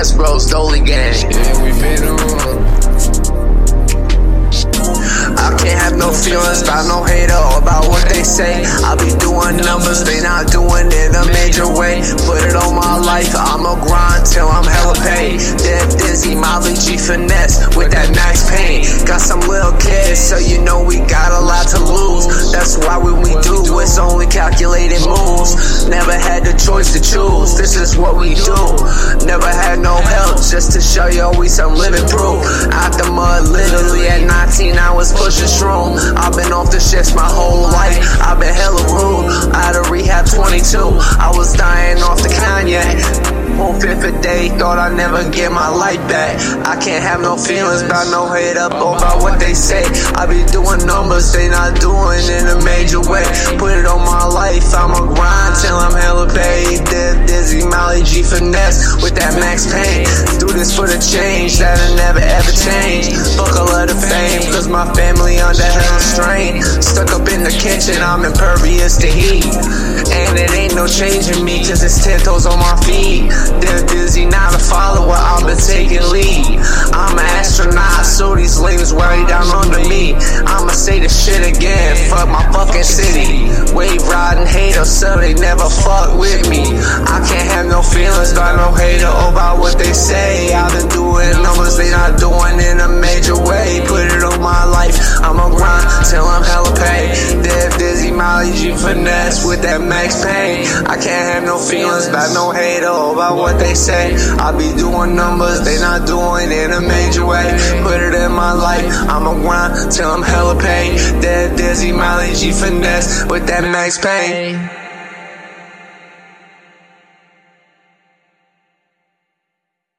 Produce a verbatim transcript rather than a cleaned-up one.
Finesse Bros, Dolly Gang. Yeah, we been around. I can't have no feelings about no hater or about what they say. I be doing numbers, they not doing it a major way. Put it on my life, I'ma grind till I'm hella paid. Dead dizzy, Miley G finesse with that Max Payne. Got some little kids, so you know we got a lot to lose. That's why when we do, it's only calculated moves. Never had the choice to choose, this is what we do. Never had no help, just to show you we some living proof. Out the mud, literally at nineteen I was pushing shroom. I've been off the shifts my whole life, I've been hella rude. Out of rehab twenty-two, I was dying off the Kanye. On fifth a day, thought I'd never get my life back. I can't have no feelings about no hate up or about what they say. I be doing numbers, they not doing in a major way. Put it on my life, I'ma grind till I'm hella paid. Dead dizzy, Miley G finesse with that Max Payne. Do this for the change, that'll never ever change. Buckle of the fame, cause my family under hella strain. Stuck up in the kitchen, I'm impervious to heat. And it ain't no changing me, cause it's ten toes on my feet. They're busy, not a follower, I've been taking lead. I'm an astronaut, so these lames way down under me. I'ma say this shit again, fuck my fucking city. Wave riding haters, so they never fuck with me. I can't have no feelings about no hater or about what they say. I've been doing numbers, they not doing in a major way. Put it on my life, I'ma grind till I'm hella paid. They're busy, Miley G finesse with that Max Payne. I can't have no feelings about no hater or about what they say. I be doing numbers, they not doing in a major way. Put it in my life, I'ma grind till I'm hella paid. Dead dizzy, Miley G finesse with that Max Payne.